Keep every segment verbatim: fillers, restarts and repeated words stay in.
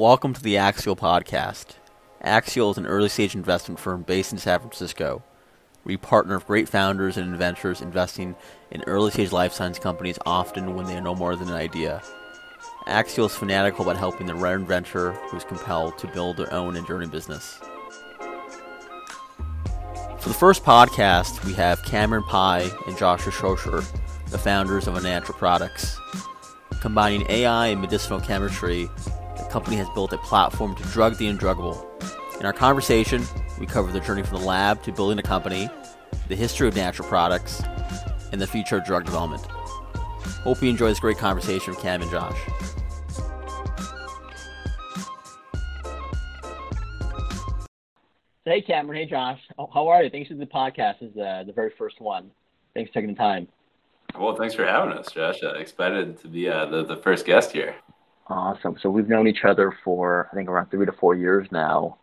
Welcome to the Axial podcast. Axial is an early-stage investment firm based in San Francisco. We partner with great founders and inventors investing in early-stage life science companies often when they are no more than an idea. Axial is fanatical about helping the rare inventor who is compelled to build their own enduring business. For the first podcast, we have Cameron Pye and Joshua Schlosser, the founders of Anagenex Products. Combining A I and medicinal chemistry, the company has built a platform to drug the undruggable. In our conversation, we cover their journey from the lab to building a company, the history of natural products, and the future of drug development. Hope you enjoy this great conversation with Cam and Josh. Hey, Cameron. Hey, Josh. How are you? Thanks for the podcast. This is uh, the very first one. Thanks for taking the time. Well, thanks for having us, Josh. Uh, excited to be uh, the, the first guest here. Awesome. So we've known each other for, I think, around three to four years now.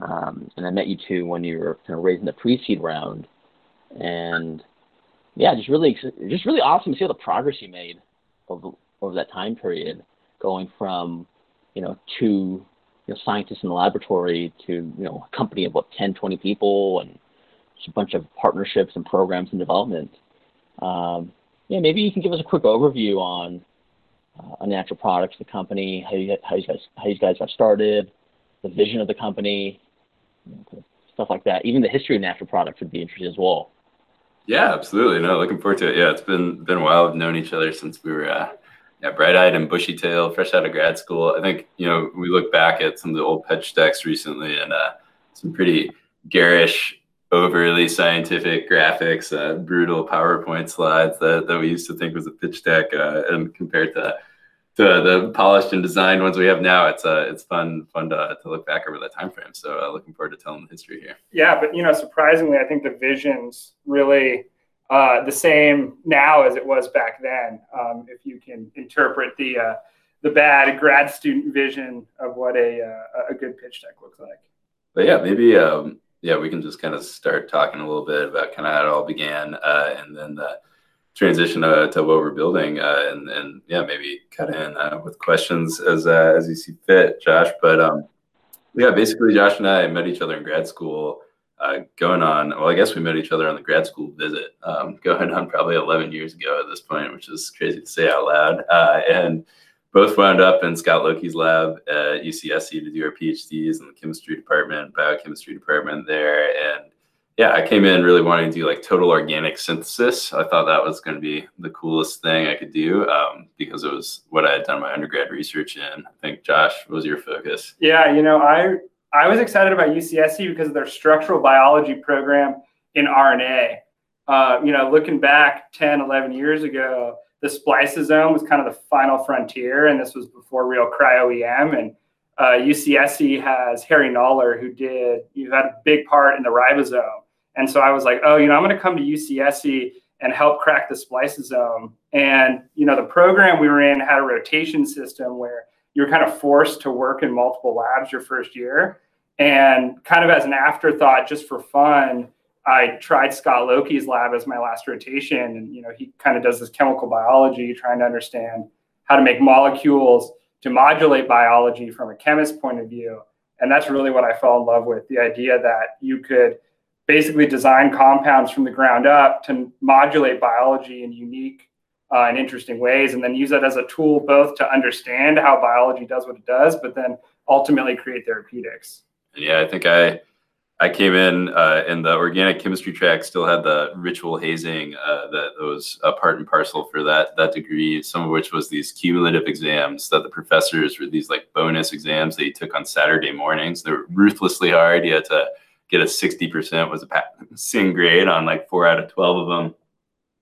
Um, and I met you two when you were kind of raising the pre-seed round. And, yeah, just really just really awesome to see all the progress you made over, over that time period, going from, you know, two you know, scientists in the laboratory to, you know, a company of about ten, twenty people and just a bunch of partnerships and programs and development. Um, yeah, maybe you can give us a quick overview on Uh, natural products, the company, how you, how you guys, how you guys got started, the vision of the company, you know, stuff like that. Even the history of natural products would be interesting as well. Yeah, absolutely. No, looking forward to it. Yeah, it's been been a while. We've known each other since we were uh, yeah, bright-eyed and bushy-tailed, fresh out of grad school. I think you know we look back at some of the old pitch decks recently, and uh, some pretty garish, overly scientific graphics, uh, brutal PowerPoint slides that, that we used to think was a pitch deck, uh, and compared to to the polished and designed ones we have now, it's uh, it's fun fun to, to look back over that time frame. So uh, looking forward to telling the history here. Yeah, but you know, surprisingly, I think the vision's really uh, the same now as it was back then. Um, if you can interpret the uh, the bad grad student vision of what a uh, a good pitch deck looks like. But yeah, maybe. Um, Yeah, we can just kind of start talking a little bit about kind of how it all began, uh, and then the transition uh, to what we're building, uh, and, and yeah, maybe cut in uh, with questions as uh, as you see fit, Josh. But um, yeah, basically, Josh and I met each other in grad school, uh, going on. Well, I guess we met each other on the grad school visit, um, going on probably eleven years ago at this point, which is crazy to say out loud. Uh, and both wound up in Scott Lokey's lab at U C S C to do our PhDs in the chemistry department, biochemistry department there. And yeah, I came in really wanting to do like total organic synthesis. I thought that was going to be the coolest thing I could do, um, because it was what I had done my undergrad research in. I think, Josh, what was your focus? Yeah, you know, I I was excited about U C S C because of their structural biology program in R N A. Uh, you know, looking back ten, eleven years ago, the spliceosome was kind of the final frontier, and this was before real cryo-E M. And uh, U C S C has Harry Noller, who did who had a big part in the ribosome. And so I was like, oh, you know, I'm going to come to U C S C and help crack the spliceosome. And you know, the program we were in had a rotation system where you were kind of forced to work in multiple labs your first year. And kind of as an afterthought, just for fun, I tried Scott Lokey's lab as my last rotation, and you know, he kind of does this chemical biology, trying to understand how to make molecules to modulate biology from a chemist's point of view. And that's really what I fell in love with, the idea that you could basically design compounds from the ground up to modulate biology in unique uh, and interesting ways, and then use that as a tool both to understand how biology does what it does, but then ultimately create therapeutics. Yeah, I think I... I came in uh, and the organic chemistry track still had the ritual hazing uh, that was a part and parcel for that that degree, some of which was these cumulative exams that the professors were these like bonus exams that you took on Saturday mornings. They were ruthlessly hard. You had to get a sixty percent was a passing grade on like four out of twelve of them.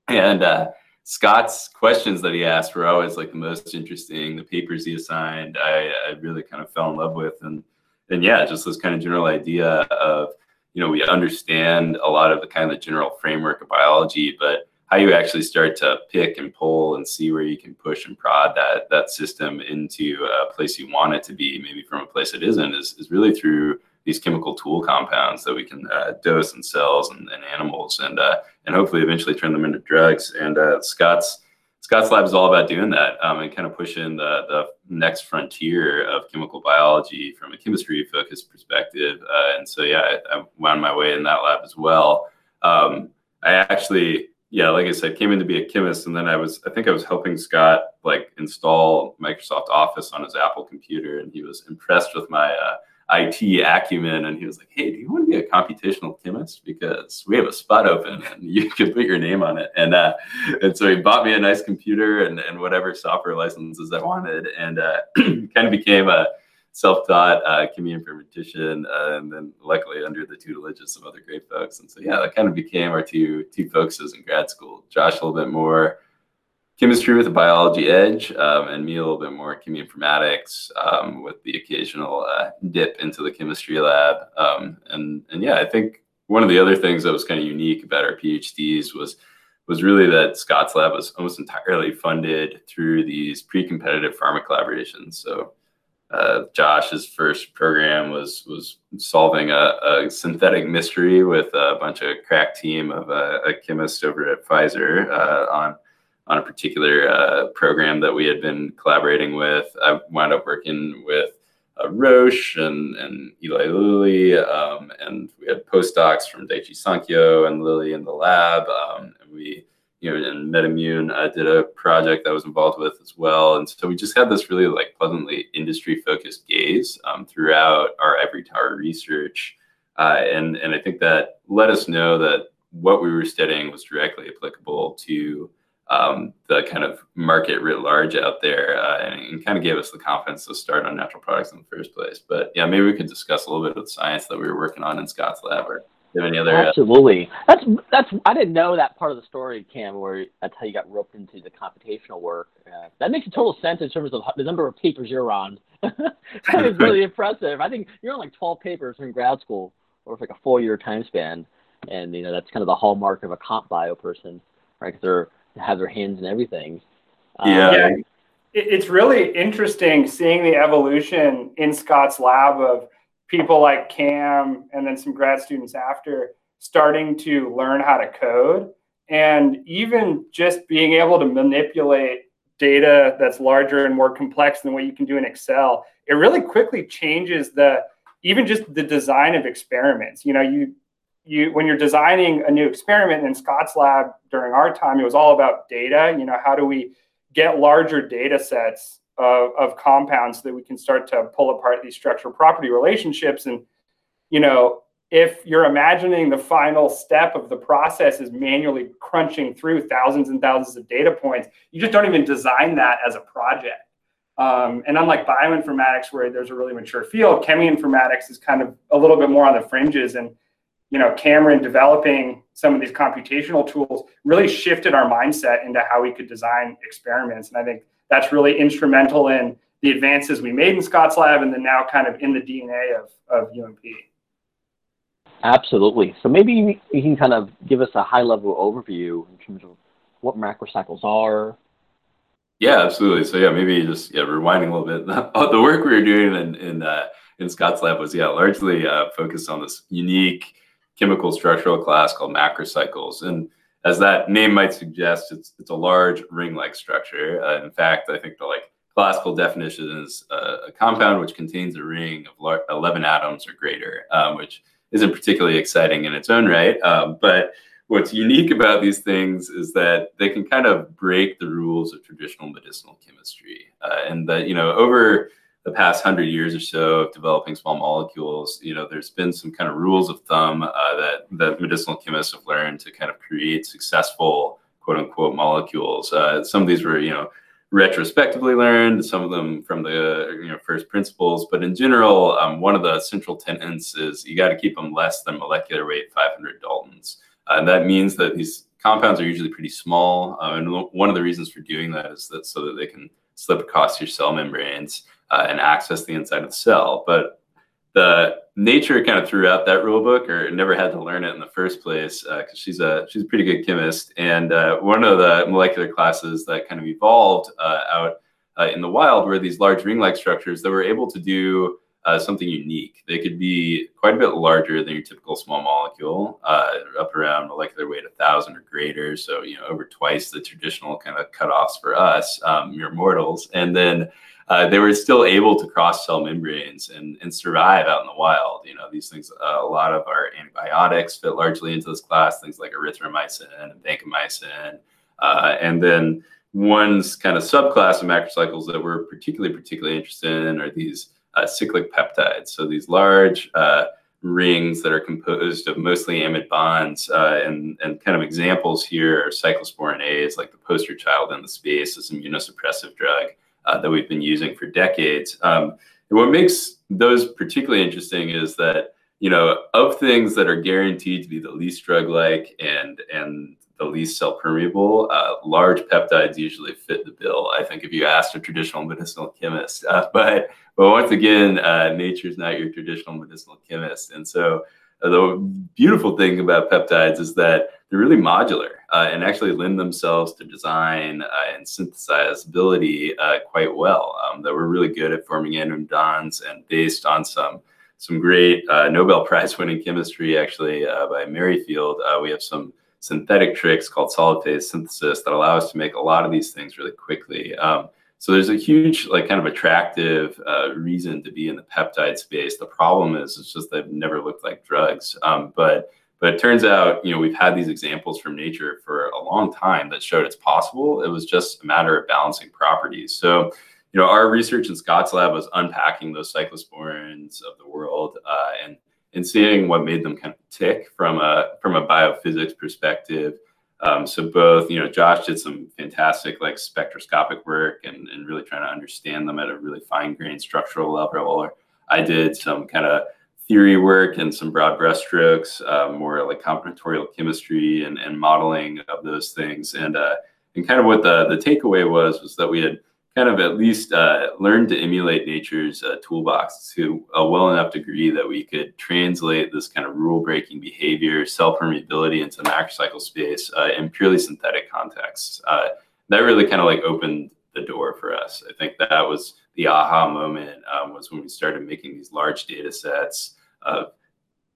And uh, Scott's questions that he asked were always like the most interesting. The papers he assigned, I, I really kind of fell in love with. And And yeah, just this kind of general idea of, you know, we understand a lot of the kind of general framework of biology, but how you actually start to pick and pull and see where you can push and prod that that system into a place you want it to be, maybe from a place it isn't, is, is really through these chemical tool compounds that we can uh, dose in cells and, and animals and uh, and hopefully eventually turn them into drugs. And uh, Scott's Scott's lab is all about doing that um, and kind of pushing the, the next frontier of chemical biology from a chemistry-focused perspective. Uh, and so, yeah, I, I wound my way in that lab as well. Um, I actually, yeah, like I said, came in to be a chemist, and then I was, I think I was helping Scott like install Microsoft Office on his Apple computer, and he was impressed with my uh, I T acumen, and he was like, "Hey, do you want to be a computational chemist? Because we have a spot open and you can put your name on it." And uh, and so he bought me a nice computer and, and whatever software licenses I wanted, and uh, kind of became a self-taught uh, chemistry informatician, uh, and then luckily under the tutelage of some other great folks. And so, yeah, that kind of became our two two focuses in grad school. Josh a little bit more chemistry with a biology edge, um, and me a little bit more cheminformatics, um, with the occasional uh, dip into the chemistry lab. Um, and, and yeah, I think one of the other things that was kind of unique about our PhDs was, was really that Scott's lab was almost entirely funded through these pre-competitive pharma collaborations. So uh, Josh's first program was, was solving a, a synthetic mystery with a bunch of crack team of uh, a chemist over at Pfizer uh, on on a particular uh, program that we had been collaborating with. I wound up working with uh, Roche and, and Eli Lilly, um, and we had postdocs from Daiichi Sankyo and Lilly in the lab. Um, and we, you know, in MedImmune, I did a project I was involved with as well. And so we just had this really like pleasantly industry-focused gaze um, throughout our ivory tower research. Uh, and, and I think that let us know that what we were studying was directly applicable to Um, the kind of market writ large out there, uh, and, and kind of gave us the confidence to start on natural products in the first place. But yeah, maybe we could discuss a little bit of the science that we were working on in Scott's lab, or do any other. Absolutely. Uh, that's, that's, I didn't know that part of the story, Cam, where that's how you got roped into the computational work. Uh, that makes total sense in terms of the number of papers you're on. That is really impressive. I think you're on like twelve papers in grad school, or like a four year time span. And, you know, that's kind of the hallmark of a comp bio person, right? Because they're, have their hands in everything. Um, yeah, it's really interesting seeing the evolution in Scott's lab of people like Cam and then some grad students after starting to learn how to code, and even just being able to manipulate data that's larger and more complex than what you can do in Excel. It really quickly changes the even just the design of experiments. You know, you You, when you're designing a new experiment in Scott's lab during our time, it was all about data. You know, how do we get larger data sets of, of compounds so that we can start to pull apart these structural property relationships? And, you know, if you're imagining the final step of the process is manually crunching through thousands and thousands of data points, you just don't even design that as a project. Um, and unlike bioinformatics, where there's a really mature field, cheminformatics is kind of a little bit more on the fringes. And you know, Cameron developing some of these computational tools really shifted our mindset into how we could design experiments. And I think that's really instrumental in the advances we made in Scott's lab and then now kind of in the D N A of, of U M P. Absolutely. So maybe you can kind of give us a high-level overview in terms of what macrocycles are. Yeah, absolutely. So yeah, maybe just yeah, rewinding a little bit. The work we were doing in, in, uh, in Scott's lab was yeah, largely uh, focused on this unique chemical structural class called macrocycles. And as that name might suggest, it's it's a large ring-like structure. Uh, in fact, I think the like classical definition is uh, a compound which contains a ring of large, eleven atoms or greater, um, which isn't particularly exciting in its own right. Um, but what's unique about these things is that they can kind of break the rules of traditional medicinal chemistry. Uh, and that, you know, over the past hundred years or so of developing small molecules, you know, there's been some kind of rules of thumb uh, that, that medicinal chemists have learned to kind of create successful, quote unquote, molecules. Uh, some of these were, you know, retrospectively learned, some of them from the, you know, first principles. But in general, um, one of the central tenets is you got to keep them less than molecular weight five hundred Daltons. Uh, and that means that these compounds are usually pretty small. Uh, and one of the reasons for doing that is that so that they can slip across your cell membranes Uh, and access the inside of the cell. But the nature kind of threw out that rule book, or never had to learn it in the first place, because uh, she's a she's a pretty good chemist. And uh, one of the molecular classes that kind of evolved uh, out uh, in the wild were these large ring-like structures that were able to do uh, something unique. They could be quite a bit larger than your typical small molecule, uh, up around molecular weight one thousand or greater. So, you know, over twice the traditional kind of cutoffs for us, um, mere mortals. And then uh, they were still able to cross cell membranes and, and survive out in the wild. You know, these things, uh, a lot of our antibiotics fit largely into this class, things like erythromycin and vancomycin. Uh, and then one's kind of subclass of macrocycles that we're particularly, particularly interested in are these uh, cyclic peptides. So these large uh, rings that are composed of mostly amide bonds, uh, and, and kind of examples here are cyclosporin A is like the poster child in the space, this immunosuppressive drug uh, that we've been using for decades. Um, and what makes those particularly interesting is that, you know, of things that are guaranteed to be the least drug-like and, and the least cell permeable, uh, large peptides usually fit the bill, I think, if you asked a traditional medicinal chemist. Uh, but, but once again, uh, nature's not your traditional medicinal chemist. And so uh, the beautiful thing about peptides is that they're really modular uh, and actually lend themselves to design uh, and synthesizability uh, quite well, um, that we're really good at forming amide bonds, and based on some some great uh, Nobel Prize winning chemistry, actually, uh, by Merrifield, uh, we have some synthetic tricks called solid phase synthesis that allow us to make a lot of these things really quickly. Um, so there's a huge, like, kind of attractive uh, reason to be in the peptide space. The problem is, it's just they've never looked like drugs. Um, but but it turns out, you know, we've had these examples from nature for a long time that showed it's possible. It was just a matter of balancing properties. So, you know, our research in Scott's lab was unpacking those cyclosporins of the world, uh, and and seeing what made them kind of tick from a from a biophysics perspective. Um, so both, you know, Josh did some fantastic like spectroscopic work and, and really trying to understand them at a really fine-grained structural level. Or I did some kind of theory work and some broad brushstrokes, uh, more like combinatorial chemistry and, and modeling of those things. And uh, and kind of what the the takeaway was was that we had kind of at least uh, learn to emulate nature's uh, toolbox to a well enough degree that we could translate this kind of rule-breaking behavior, cell permeability into macrocycle space uh, in purely synthetic contexts. Uh, that really kind of like opened the door for us. I think that was the aha moment, um, was when we started making these large data sets of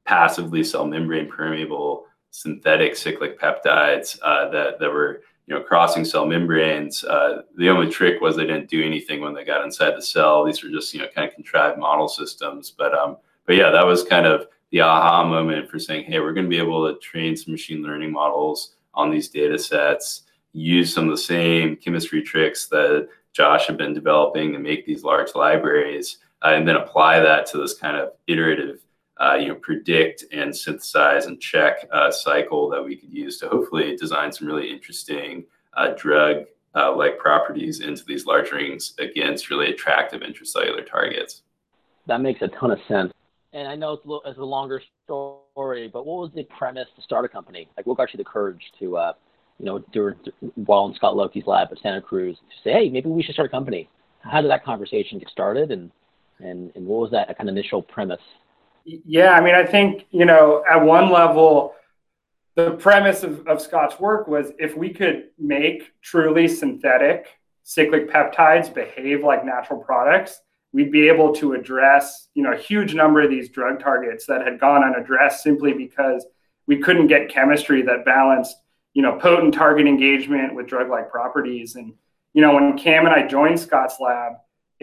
passively cell membrane permeable synthetic cyclic peptides uh, that, that were, you know, crossing cell membranes. Uh, the only trick was they didn't do anything when they got inside the cell. These were just, you know, kind of contrived model systems. But um, but yeah, that was kind of the aha moment for saying, hey, we're going to be able to train some machine learning models on these data sets, use some of the same chemistry tricks that Josh had been developing to make these large libraries, uh, and then apply that to this kind of iterative, Uh, you know, predict and synthesize and check uh, cycle that we could use to hopefully design some really interesting uh, drug-like uh, properties into these large rings against really attractive intracellular targets. That makes a ton of sense. And I know it's a, it's a longer story, but what was the premise to start a company? Like, what got you the courage to, uh, you know, do, while in Scott Lokey's lab at Santa Cruz, to say, hey, maybe we should start a company? How did that conversation get started, and and, and what was that kind of initial premise? Yeah, I mean, I think, you know, at one level, the premise of, of Scott's work was if we could make truly synthetic cyclic peptides behave like natural products, we'd be able to address, you know, a huge number of these drug targets that had gone unaddressed simply because we couldn't get chemistry that balanced, you know, potent target engagement with drug-like properties. And, you know, when Cam and I joined Scott's lab,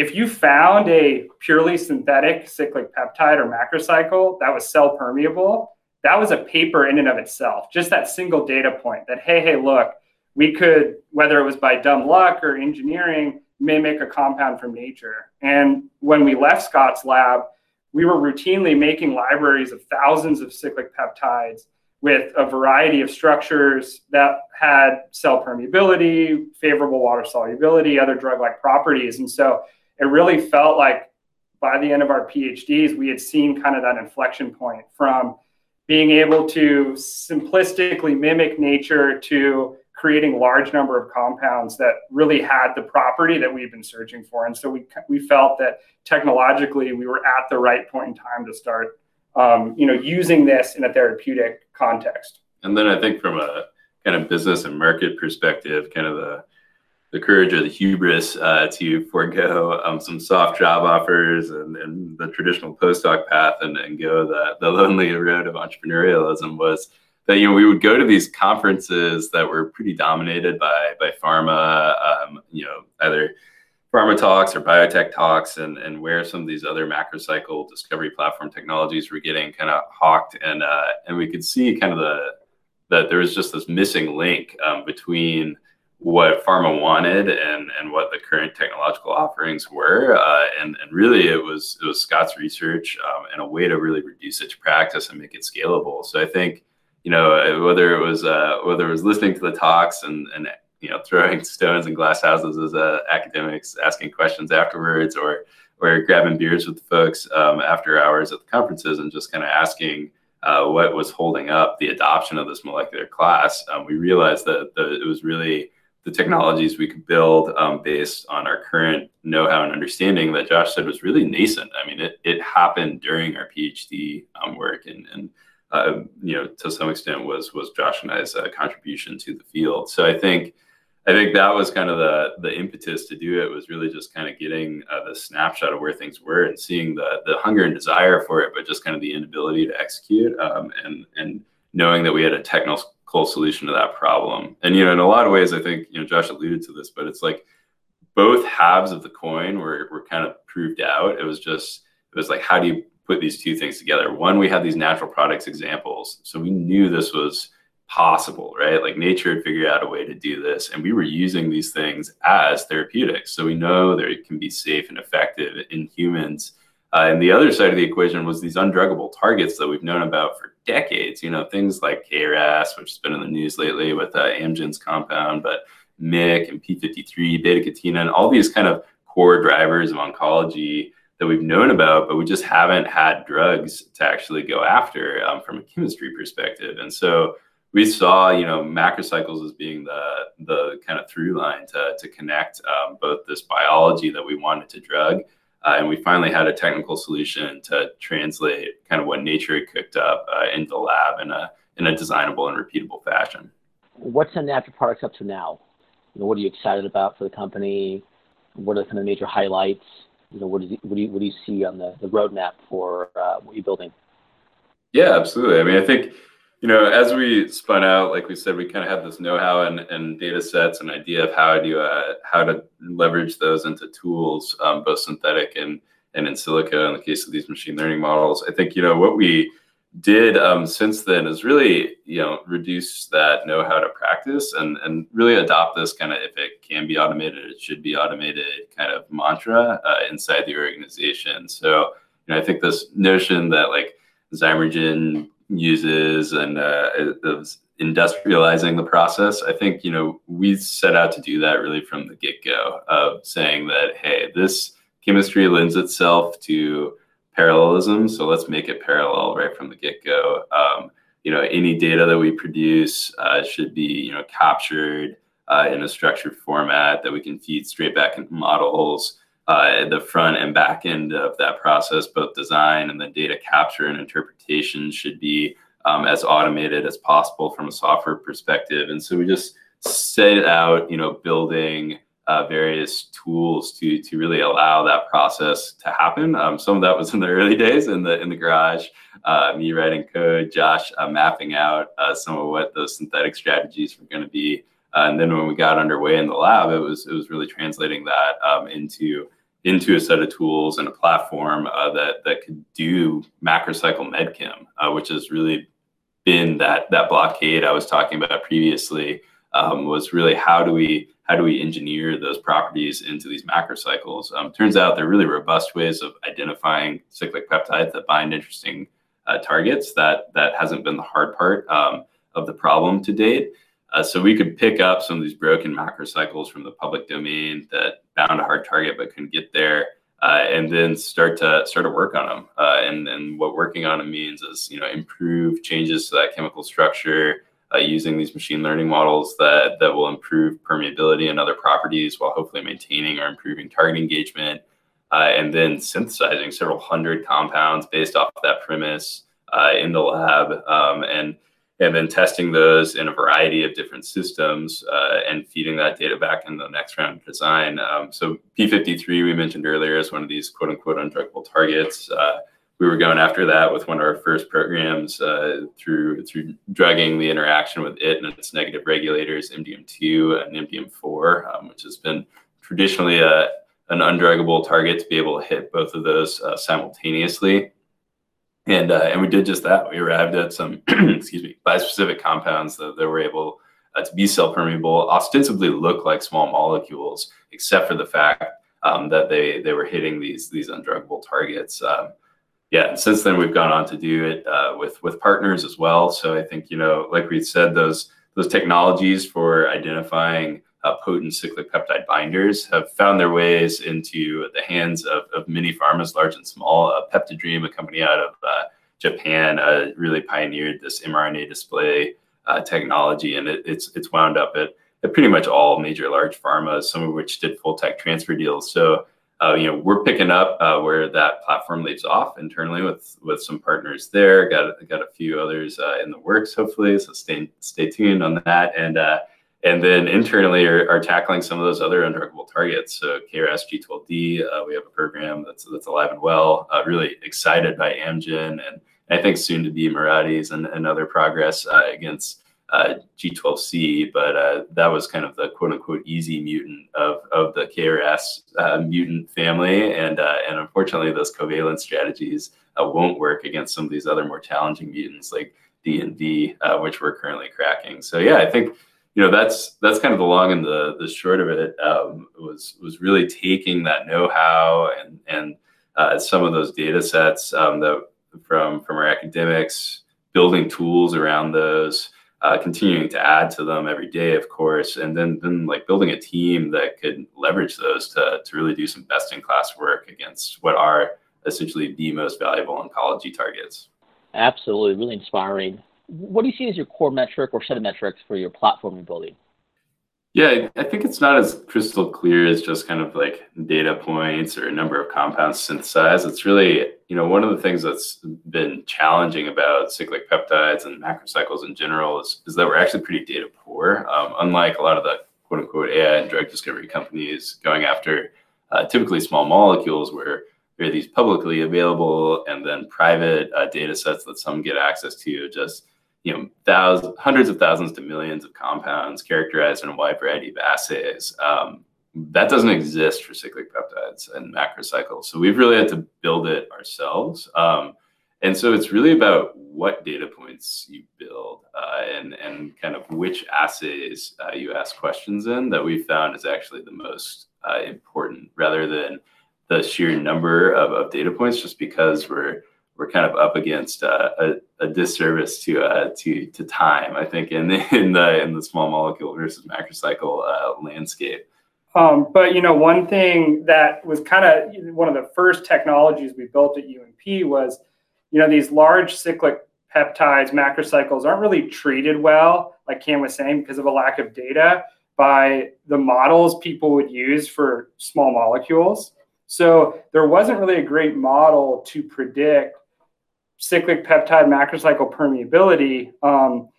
if you found a purely synthetic cyclic peptide or macrocycle that was cell permeable, that was a paper in and of itself. Just that single data point that, hey, hey, look, we could, whether it was by dumb luck or engineering, mimic a compound from nature. And when we left Scott's lab, we were routinely making libraries of thousands of cyclic peptides with a variety of structures that had cell permeability, favorable water solubility, other drug-like properties. And so it really felt like by the end of our PhDs, we had seen kind of that inflection point from being able to simplistically mimic nature to creating large number of compounds that really had the property that we've been searching for. And so we, we felt that technologically we were at the right point in time to start, um, you know, using this in a therapeutic context. And then I think from a kind of business and market perspective, kind of the the courage or the hubris uh, to forego um, some soft job offers and, and the traditional postdoc path and, and go the, the lonely road of entrepreneurialism was that, you know, we would go to these conferences that were pretty dominated by, by pharma, um, you know, either pharma talks or biotech talks, and, and where some of these other macrocycle discovery platform technologies were getting kind of hawked. And, uh, and we could see kind of the, that there was just this missing link um, between what pharma wanted and, and what the current technological offerings were. Uh, and, and really it was, it was Scott's research um, and a way to really reduce it to practice and make it scalable. So I think, you know, whether it was, uh, whether it was listening to the talks and, and, you know, throwing stones and glass houses as uh, academics, asking questions afterwards, or, or grabbing beers with the folks um, after hours at the conferences and just kind of asking uh, what was holding up the adoption of this molecular class. Um, we realized that the, it was really the technologies we could build um, based on our current know-how and understanding that Josh said was really nascent. I mean, it, it happened during our PhD um, work and, and uh, you know, to some extent was, was Josh and I's uh, contribution to the field. So I think, I think that was kind of the, the impetus to do it, was really just kind of getting uh, the snapshot of where things were and seeing the, the hunger and desire for it, but just kind of the inability to execute um, and, and knowing that we had a technical solution to that problem. And, you know, in a lot of ways, I think, you know, Josh alluded to this, but it's like both halves of the coin were, were kind of proved out. It was just, it was like, how do you put these two things together? One, we had these natural products examples. So we knew this was possible, right? Like nature had figured out a way to do this, and we were using these things as therapeutics. So we know that it can be safe and effective in humans. Uh, and the other side of the equation was these undruggable targets that we've known about for decades, you know, things like K R A S, which has been in the news lately with uh, Amgen's compound, but M Y C and P fifty-three, beta-catenin, and all these kind of core drivers of oncology that we've known about, but we just haven't had drugs to actually go after um, from a chemistry perspective. And so we saw, you know, macrocycles as being the the kind of through line to, to connect um, both this biology that we wanted to drug, uh, and we finally had a technical solution to translate kind of what nature had cooked up uh, into the lab in a in a designable and repeatable fashion. What's the natural products up to now? You know, what are you excited about for the company? What are the kind of major highlights? You know, what do you, what do you, what do you see on the, the roadmap for uh, what you're building? Yeah, absolutely. I mean, I think, you know, as we spun out, like we said, we kind of had this know-how and, and data sets and idea of how to uh, how to leverage those into tools, um, both synthetic and and in silico in the case of these machine learning models. I think, you know, what we did um, since then is really, you know, reduce that know-how to practice and, and really adopt this kind of, if it can be automated, it should be automated kind of mantra uh, inside the organization. So, you know, I think this notion that like Zymergen uses and uh, of industrializing the process. I think, you know, we set out to do that really from the get-go of saying that, hey, this chemistry lends itself to parallelism, so let's make it parallel right from the get-go. Um, you know, any data that we produce uh, should be, you know, captured uh, in a structured format that we can feed straight back into models. Uh, the front and back end of that process, both design and then data capture and interpretation, should be um, as automated as possible from a software perspective. And so we just set out, you know, building uh, various tools to to really allow that process to happen. Um, some of that was in the early days in the in the garage, uh, me writing code, Josh uh, mapping out uh, some of what those synthetic strategies were going to be. Uh, and then when we got underway in the lab, it was it was really translating that um, into into a set of tools and a platform uh, that that could do macrocycle medchem, uh, which has really been that that blockade I was talking about previously. Um, was really how do we how do we engineer those properties into these macrocycles? Um, turns out they're really robust ways of identifying cyclic peptides that bind interesting uh, targets. That that hasn't been the hard part um, of the problem to date. Uh, so we could pick up some of these broken macrocycles from the public domain that bound a hard target but couldn't get there, uh, and then start to start to work on them. Uh, and and what working on them means is, you know, improve changes to that chemical structure uh, using these machine learning models that that will improve permeability and other properties while hopefully maintaining or improving target engagement, uh, and then synthesizing several hundred compounds based off of that premise uh, in the lab, um, and. have been testing those in a variety of different systems uh, and feeding that data back in the next round of design. Um, so P fifty-three, we mentioned earlier, is one of these quote unquote undruggable targets. Uh, we were going after that with one of our first programs uh, through through drugging the interaction with it and its negative regulators, M D M two and M D M four, um, which has been traditionally a, an undruggable target to be able to hit both of those uh, simultaneously. And, uh, and we did just that. We arrived at some excuse me, bispecific compounds that, that were able uh, to be cell permeable, ostensibly look like small molecules, except for the fact um, that they, they were hitting these, these undruggable targets. Um, yeah, and since then, we've gone on to do it uh, with, with partners as well. So I think, you know, like we said, those, those technologies for identifying Uh, potent cyclic peptide binders have found their ways into the hands of, of many pharmas, large and small. Uh, Peptidream, a company out of uh, Japan, uh, really pioneered this mRNA display uh, technology, and it, it's it's wound up at, at pretty much all major large pharmas, some of which did full tech transfer deals. So, uh, you know, we're picking up uh, where that platform leaves off internally with with some partners there. Got got a few others uh, in the works, hopefully. So stay stay tuned on that, and. Uh, And then internally are, are tackling some of those other undruggable targets. So K R A S G twelve D, uh, we have a program that's that's alive and well, uh, really excited by Amgen, and I think soon to be Mirati's and, and other progress uh, against uh, G twelve C. But uh, that was kind of the quote unquote easy mutant of, of the K R A S uh, mutant family. And, uh, and unfortunately, those covalent strategies uh, won't work against some of these other more challenging mutants like D and V, uh, which we're currently cracking. So yeah, I think, you know, that's that's kind of the long and the, the short of it. Um, was was really taking that know-how and and uh, some of those data sets um, that from from our academics, building tools around those, uh, continuing to add to them every day, of course, and then then like building a team that could leverage those to to really do some best-in-class work against what are essentially the most valuable oncology targets. Absolutely, really inspiring. What do you see as your core metric or set of metrics for your platform you're building? Yeah, I think it's not as crystal clear as just kind of like data points or a number of compounds synthesized. It's really, you know, one of the things that's been challenging about cyclic peptides and macrocycles in general is, is that we're actually pretty data poor. Um, unlike a lot of the quote unquote A I and drug discovery companies going after uh, typically small molecules where there are these publicly available and then private uh, data sets that some get access to, just you know, thousands, hundreds of thousands to millions of compounds characterized in a wide variety of assays. Um, that doesn't exist for cyclic peptides and macrocycles. So we've really had to build it ourselves. Um, and so it's really about what data points you build uh, and, and kind of which assays uh, you ask questions in that we found is actually the most uh, important rather than the sheer number of, of data points, just because we're we're kind of up against uh, a, a disservice to uh, to to time, I think, in the, in the in the small molecule versus macrocycle uh, landscape. Um, but you know, one thing that was kind of one of the first technologies we built at U M P was, you know, these large cyclic peptides, macrocycles aren't really treated well, like Cam was saying, because of a lack of data by the models people would use for small molecules. So there wasn't really a great model to predict cyclic peptide macrocycle permeability, um,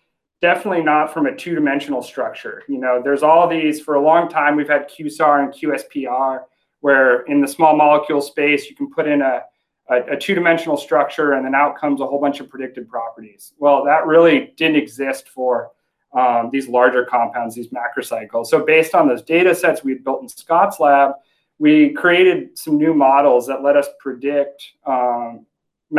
definitely not from a two-dimensional structure. You know, there's all these, for a long time, we've had Q S A R and Q S P R, where in the small molecule space, you can put in a, a, a two-dimensional structure and then out comes a whole bunch of predicted properties. Well, that really didn't exist for um, these larger compounds, these macrocycles. So based on those data sets we had built in Scott's lab, we created some new models that let us predict um,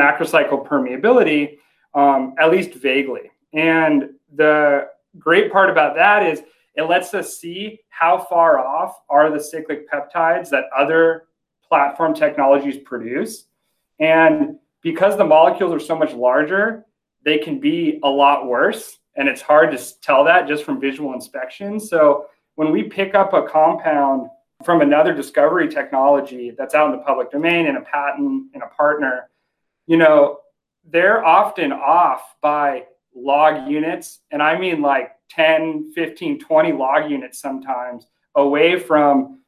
macrocycle permeability, um, at least vaguely. And the great part about that is it lets us see how far off are the cyclic peptides that other platform technologies produce. And because the molecules are so much larger, they can be a lot worse. And it's hard to tell that just from visual inspection. So when we pick up a compound from another discovery technology that's out in the public domain in a patent, in a partner, you know, they're often off by log units. And I mean like ten, fifteen, twenty log units sometimes away from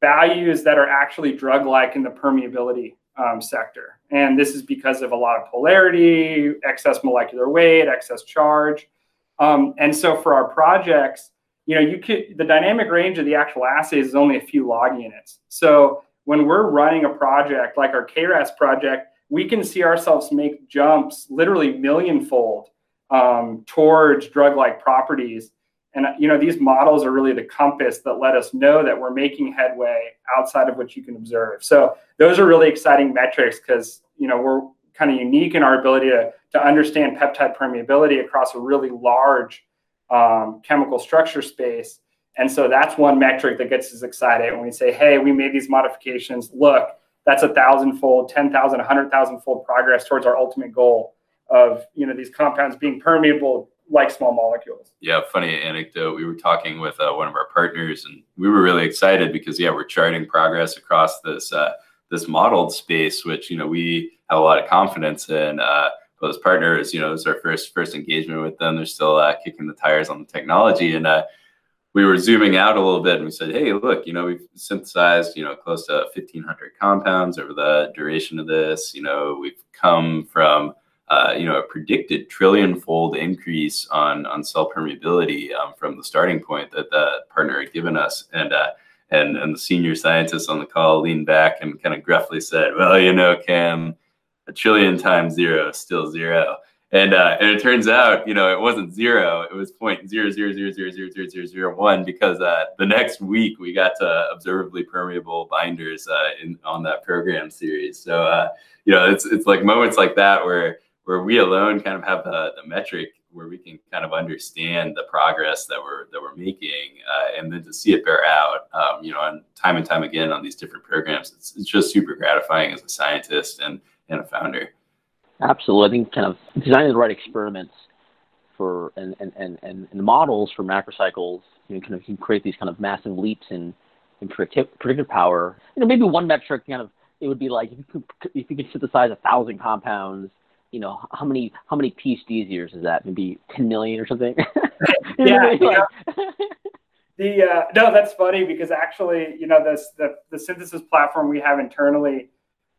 values that are actually drug-like in the permeability um, sector. And this is because of a lot of polarity, excess molecular weight, excess charge. Um, and so for our projects, you know, you could, the dynamic range of the actual assays is only a few log units. So when we're running a project like our K RAS project, we can see ourselves make jumps literally millionfold um, towards drug-like properties. And, you know, these models are really the compass that let us know that we're making headway outside of what you can observe. So those are really exciting metrics because, you know, we're kind of unique in our ability to, to understand peptide permeability across a really large um, chemical structure space. And so that's one metric that gets us excited when we say, hey, we made these modifications. Look, that's a thousand-fold, ten thousand, one hundred thousand-fold progress towards our ultimate goal of, you know, these compounds being permeable like small molecules. Yeah, funny anecdote. We were talking with uh, one of our partners, and we were really excited because, yeah, we're charting progress across this uh, this modeled space, which, you know, we have a lot of confidence in. Uh, but this partner is, you know, it's our first first engagement with them. They're still uh, kicking the tires on the technology, and uh, we were zooming out a little bit, and we said, hey, look, you know, we've synthesized, you know, close to fifteen hundred compounds over the duration of this. You know, we've come from Uh, you know, a predicted trillion-fold increase on on cell permeability um, from the starting point that the partner had given us, and uh, and and the senior scientist on the call leaned back and kind of gruffly said, "Well, you know, Cam, a trillion times zero is still zero." And uh, and it turns out, you know, it wasn't zero; it was point zero zero zero zero zero zero zero zero one because uh, the next week we got to observably permeable binders uh, in on that program series. So uh, you know, it's it's like moments like that where. where we alone kind of have the, the metric where we can kind of understand the progress that we're that we're making, uh, and then to see it bear out, um, you know, and time and time again on these different programs, it's, it's just super gratifying as a scientist and and a founder. Absolutely, I think kind of designing the right experiments for and and and and models for macrocycles, you know, kind of can create these kind of massive leaps in in predictive power. You know, maybe one metric kind of it would be like if you could, if you could synthesize a thousand compounds. You know, how many how many PhD years is that? Maybe ten million or something? Yeah. You know, the uh, no, that's funny because actually, you know, this the, the synthesis platform we have internally,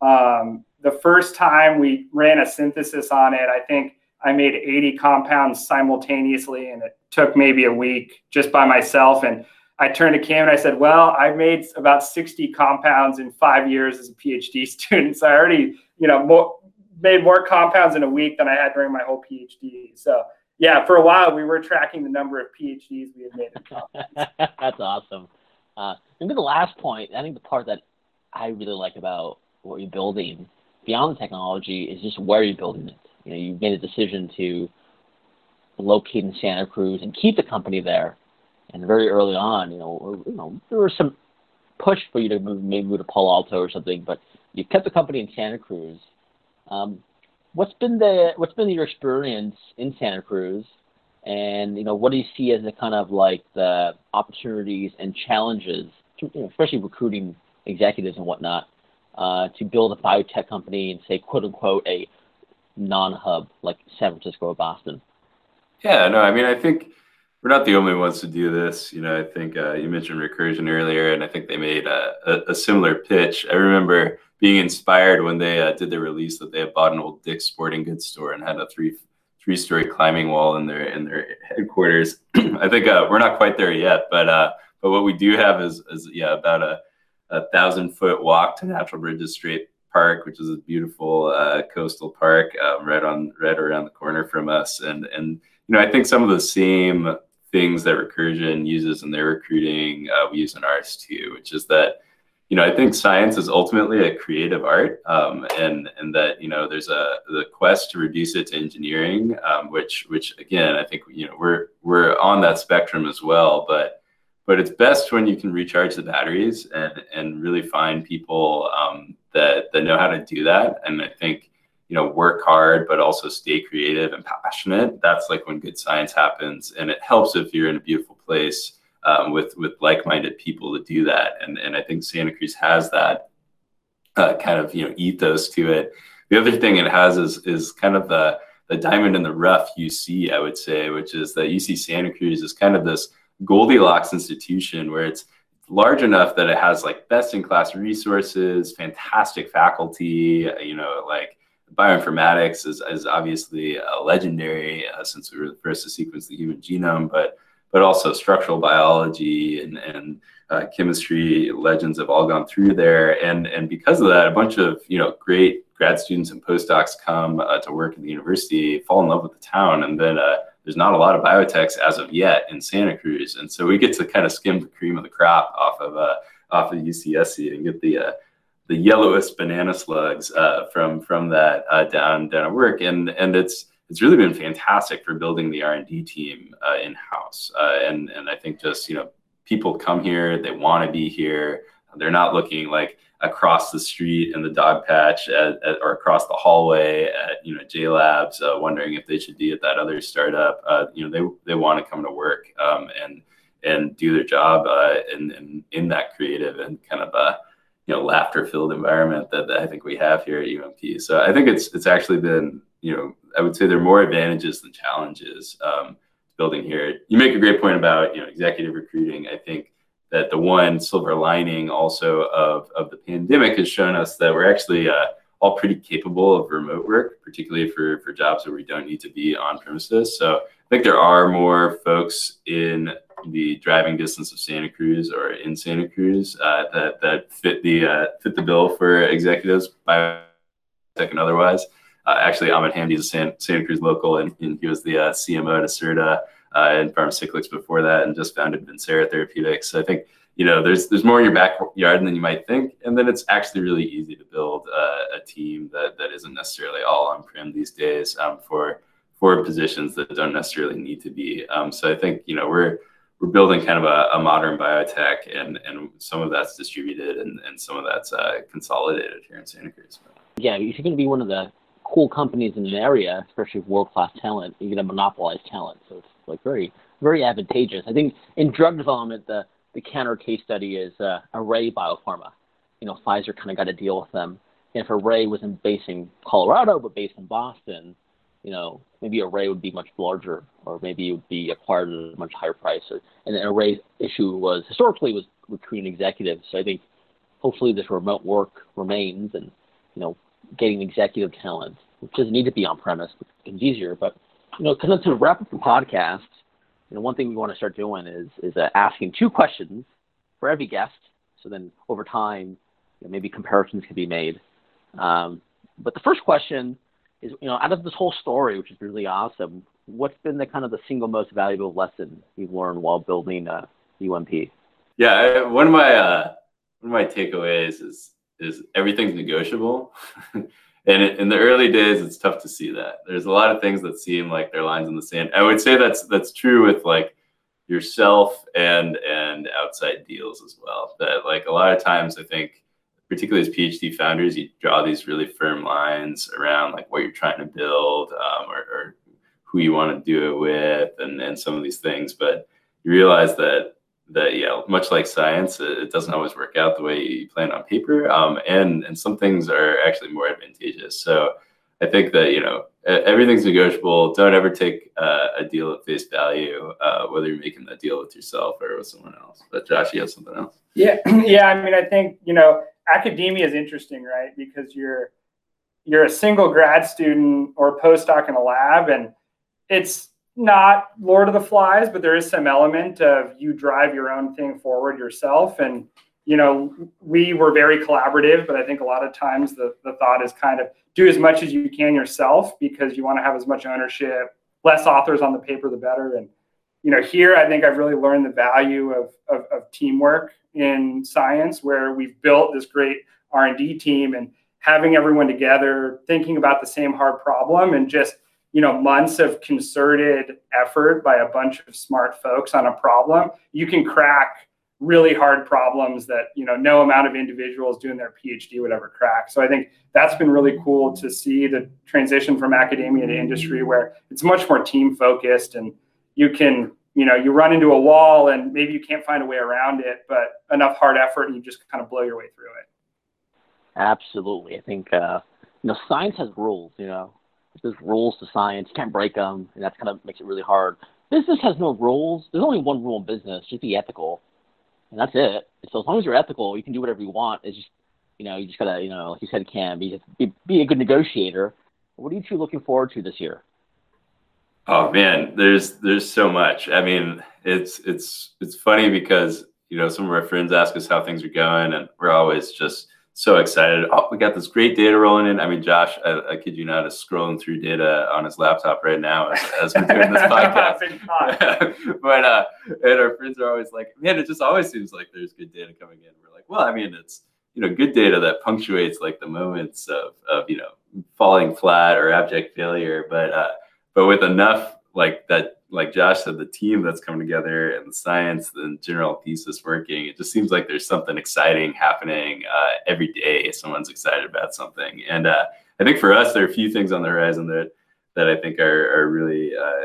um, the first time we ran a synthesis on it, I think I made eighty compounds simultaneously, and it took maybe a week just by myself. And I turned to Cam and I said, well, I made about sixty compounds in five years as a PhD student. So I already, you know, more made more compounds in a week than I had during my whole PhD. So yeah, for a while we were tracking the number of PhDs we had made in compounds. That's awesome. Uh, and then the last point, I think the part that I really like about what you're building beyond the technology is just where you're building it. You know, you made a decision to locate in Santa Cruz and keep the company there. And very early on, you know, you know there was some push for you to move, maybe move to Palo Alto or something, but you kept the company in Santa Cruz. Um, what's been the what's been your experience in Santa Cruz, and you know what do you see as the kind of like the opportunities and challenges, you know, especially recruiting executives and whatnot, uh, to build a biotech company and say quote unquote a non-hub like San Francisco or Boston? Yeah, no, I mean I think we're not the only ones to do this. You know, I think uh, you mentioned Recursion earlier, and I think they made a, a, a similar pitch. I remember being inspired when they uh, did the release that they had bought an old Dick's Sporting Goods store and had a three three story climbing wall in their in their headquarters. I think uh, we're not quite there yet, but uh, but what we do have is is yeah about a, a thousand foot walk to Natural Bridges Strait Park, which is a beautiful uh, coastal park um, right on right around the corner from us, and and you know I think some of the same things that Recursion uses in their recruiting, uh, we use in ours too, which is that, you know, I think science is ultimately a creative art, um, and and that, you know, there's a the quest to reduce it to engineering, um, which which again, I think, you know, we're we're on that spectrum as well, but but it's best when you can recharge the batteries and and really find people um, that that know how to do that, and I think, you know, work hard, but also stay creative and passionate. That's like when good science happens, and it helps if you're in a beautiful place um, with with like-minded people to do that. And and I think Santa Cruz has that uh, kind of, you know, ethos to it. The other thing it has is is kind of the the diamond in the rough U C, I would say, which is that U C Santa Cruz is kind of this Goldilocks institution where it's large enough that it has like best-in-class resources, fantastic faculty, you know, like bioinformatics is, is obviously uh, legendary uh, since we were the first to sequence the human genome, but but also structural biology and, and uh, chemistry legends have all gone through there. And, and because of that, a bunch of you know great grad students and postdocs come uh, to work at the university, fall in love with the town, and then uh, there's not a lot of biotechs as of yet in Santa Cruz. And so we get to kind of skim the cream of the crop off of uh, off of U C S C and get the uh, the yellowest banana slugs uh, from from that uh, down down at work. And and it's it's really been fantastic for building the R and D team uh, in house. Uh, and and I think just you know people come here, they want to be here. They're not looking like across the street in the dog patch at, at, or across the hallway at you know J Labs, uh, wondering if they should be at that other startup. Uh, you know they they want to come to work um, and and do their job uh, in, in in that creative and kind of uh, you know laughter filled environment that, that I think we have here at U M P. So I think it's it's actually been you know I would say there are more advantages than challenges um, building here. You make a great point about you know executive recruiting. I think that the one silver lining also of, of the pandemic has shown us that we're actually uh, all pretty capable of remote work, particularly for, for jobs where we don't need to be on premises. So I think there are more folks in the driving distance of Santa Cruz or in Santa Cruz uh, that, that fit the uh, fit the bill for executives, biotech and otherwise. Uh, actually, Ahmed Hamdi is a San, Santa Cruz local, and, and he was the uh, C M O at Acerta. Uh, and Pharmacyclics before that, and just founded Vincera Therapeutics. So I think you know there's there's more in your backyard than you might think, and then it's actually really easy to build uh, a team that that isn't necessarily all on-prem these days um, for for positions that don't necessarily need to be. Um, so I think you know we're we're building kind of a, a modern biotech, and and some of that's distributed, and and some of that's uh, consolidated here in Santa Cruz. Yeah, if you're going to be one of the cool companies in an area, especially with world-class talent, you're going to monopolize talent. So it's like very, very advantageous. I think in drug development, the, the counter case study is uh, Array Biopharma. You know, Pfizer kind of got a deal with them. And if Array wasn't based in Colorado, but based in Boston, you know, maybe Array would be much larger, or maybe it would be acquired at a much higher price. Or, and the Array's issue was, historically, was recruiting executives. So I think hopefully this remote work remains, and, you know, getting executive talent, which doesn't need to be on premise, which is easier, but you know, kind of to wrap up the podcast, you know, one thing we want to start doing is is uh, asking two questions for every guest. So then, over time, you know, maybe comparisons can be made. Um, but the first question is, you know, out of this whole story, which is really awesome, what's been the kind of the single most valuable lesson you've learned while building uh, U M P? Yeah, I, one of my uh, one of my takeaways is is everything's negotiable. And in the early days, it's tough to see that. There's a lot of things that seem like they're lines in the sand. I would say that's that's true with like yourself and and outside deals as well. That like a lot of times, I think, particularly as PhD founders, you draw these really firm lines around like what you're trying to build um, or, or who you want to do it with, and and some of these things. But you realize that. That yeah, much like science, it doesn't always work out the way you plan on paper, um, and and some things are actually more advantageous. So I think that you know everything's negotiable. Don't ever take uh, a deal at face value, uh, whether you're making that deal with yourself or with someone else. But Josh, you have something else? Yeah, yeah. I mean, I think you know academia is interesting, right? Because you're you're a single grad student or postdoc in a lab, and it's not Lord of the Flies, but there is some element of you drive your own thing forward yourself. And, you know, we were very collaborative, but I think a lot of times the, the thought is kind of do as much as you can yourself because you want to have as much ownership, less authors on the paper, the better. And, you know, here, I think I've really learned the value of, of, of teamwork in science, where we've built this great R and D team and having everyone together, thinking about the same hard problem, and just you know, months of concerted effort by a bunch of smart folks on a problem, you can crack really hard problems that, you know, no amount of individuals doing their PhD would ever crack. So I think that's been really cool to see the transition from academia to industry, where it's much more team focused, and you can, you know, you run into a wall and maybe you can't find a way around it, but enough hard effort and you just kind of blow your way through it. Absolutely. I think, uh, you know, science has rules, you know, there's rules to science. You can't break them, and that kind of makes it really hard. Business has no rules. There's only one rule in business: just be ethical, and that's it. So as long as you're ethical, you can do whatever you want. It's just, you know, you just gotta, you know, like you said, Cam, you just be, be a good negotiator, What are you two looking forward to this year? Oh man, there's there's so much. I mean, it's it's it's funny because you know some of our friends ask us how things are going, and we're always just so excited. Oh, we got this great data rolling in. I mean, Josh, I, I kid you not, is scrolling through data on his laptop right now as, as we're doing this podcast. But uh, and our friends are always like, man, it just always seems like there's good data coming in. We're like, well, I mean, it's you know good data that punctuates like the moments of of you know falling flat or abject failure, but. Uh, But with enough, like that, like Josh said, the team that's coming together and the science and general thesis working, it just seems like there's something exciting happening uh, every day. Someone's excited about something. And uh, I think for us, there are a few things on the horizon that that I think are, are really uh,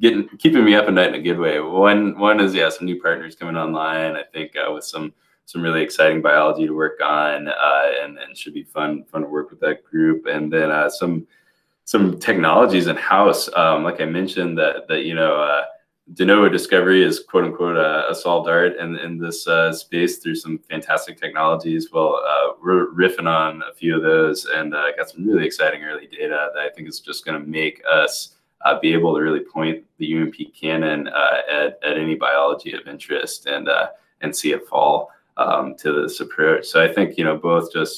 getting keeping me up at night in a good way. One one is, yeah, some new partners coming online, I think, uh, with some some really exciting biology to work on uh, and, and should be fun, fun to work with that group. And then uh, some... some technologies in-house, um, like I mentioned, that that you know, uh, de novo discovery is quote unquote a, a solved art in in this uh, space through some fantastic technologies. Well, uh, we're riffing on a few of those, and uh, got some really exciting early data that I think is just going to make us uh, be able to really point the U M P cannon uh, at at any biology of interest and uh, and see it fall um, to this approach. So I think you know both just.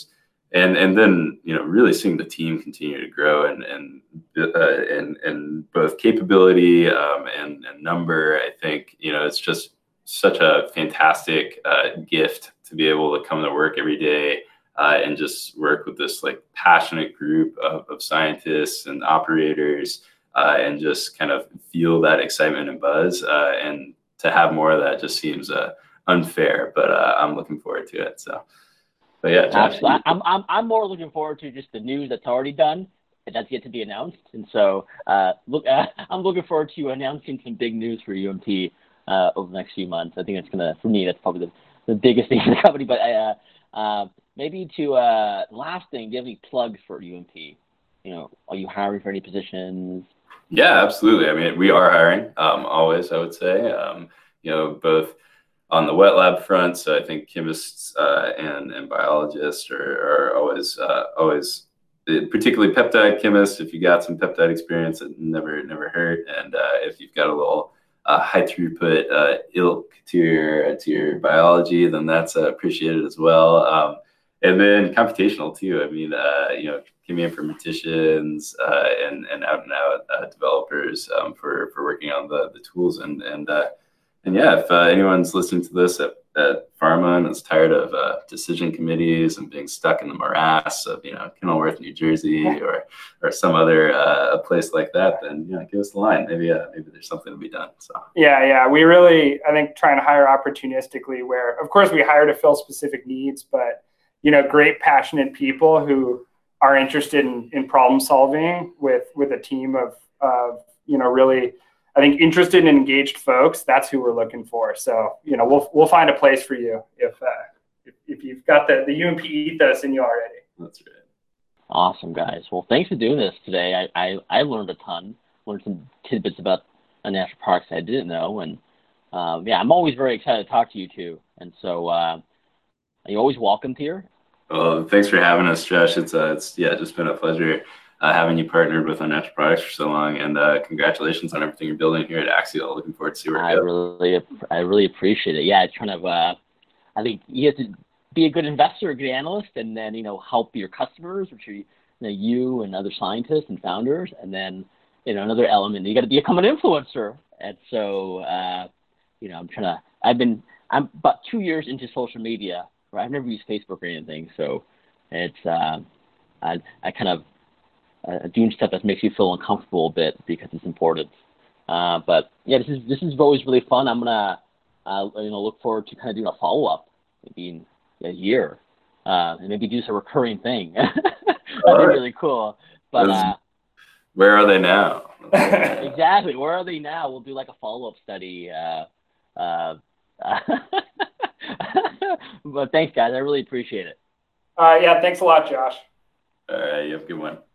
And and then you know really seeing the team continue to grow and and uh, and and both capability um, and and number, I think you know it's just such a fantastic uh, gift to be able to come to work every day uh, and just work with this like passionate group of, of scientists and operators uh, and just kind of feel that excitement and buzz uh, and to have more of that just seems uh, unfair, but uh, I'm looking forward to it. So. But yeah, Josh, Absolutely. I'm I'm I'm more looking forward to just the news that's already done that's yet to be announced, and so uh, look, uh, I'm looking forward to announcing some big news for U M T uh, over the next few months. I think that's gonna, for me, that's probably the, the biggest thing for the company. But I, uh, uh, maybe to uh, last thing, do you have any plugs for U M T? You know, are you hiring for any positions? Yeah, absolutely. I mean, we are hiring um, always. I would say, um, you know, both. On the wet lab front, so I think chemists uh, and and biologists are, are always uh, always particularly peptide chemists. If you got some peptide experience, it never never hurt. And uh, if you've got a little uh, high throughput uh, ilk to your to your biology, then that's uh, appreciated as well. Um, and then computational too. I mean, uh, you know, chemical informaticians uh, and and out and out uh, developers um, for for working on the the tools and and. Uh, And yeah, if uh, anyone's listening to this at, at Pharma and is tired of uh, decision committees and being stuck in the morass of, you know, Kenilworth, New Jersey, or or some other uh, place like that, then, you know, give us the line. Maybe uh, maybe there's something to be done. So Yeah, yeah. We really, I think, try and hire opportunistically where, of course, we hire to fill specific needs, but, you know, great, passionate people who are interested in, in problem solving with, with a team of, of, you know, really – I think interested and engaged folks, that's who we're looking for. So, you know, we'll we'll find a place for you if uh, if, if you've got the, the U M P ethos in you already. That's right. Awesome, guys. Well, thanks for doing this today. I, I, I learned a ton, learned some tidbits about Anagenex Products I didn't know. And, um, yeah, I'm always very excited to talk to you two. And so uh, you're always welcome here. Well, thanks for having us, Josh. It's uh, it's yeah, just been a pleasure. Uh, having you partnered with Anagenex Products for so long, and uh, congratulations on everything you're building here at Axial. Looking forward to see where it goes. I really, I really appreciate it. Yeah, it's kind of, uh, I think you have to be a good investor, a good analyst, and then you know help your customers, which are you, know, you and other scientists and founders, and then you know another element you got to become an influencer. And so, uh, you know, I'm trying to. I've been, I'm about two years into social media. Right, I've never used Facebook or anything, so it's, uh, I, I kind of. Uh, doing stuff that makes you feel uncomfortable a bit because it's important. Uh, but yeah, this is this is always really fun. I'm gonna uh, you know look forward to kind of doing a follow up, maybe in a year, uh, and maybe do some recurring thing. That'd be really cool. But uh, where are they now? Exactly, where are they now? We'll do like a follow up study. Uh, uh, but thanks, guys. I really appreciate it. Uh, yeah, thanks a lot, Josh. All right, you have a good one.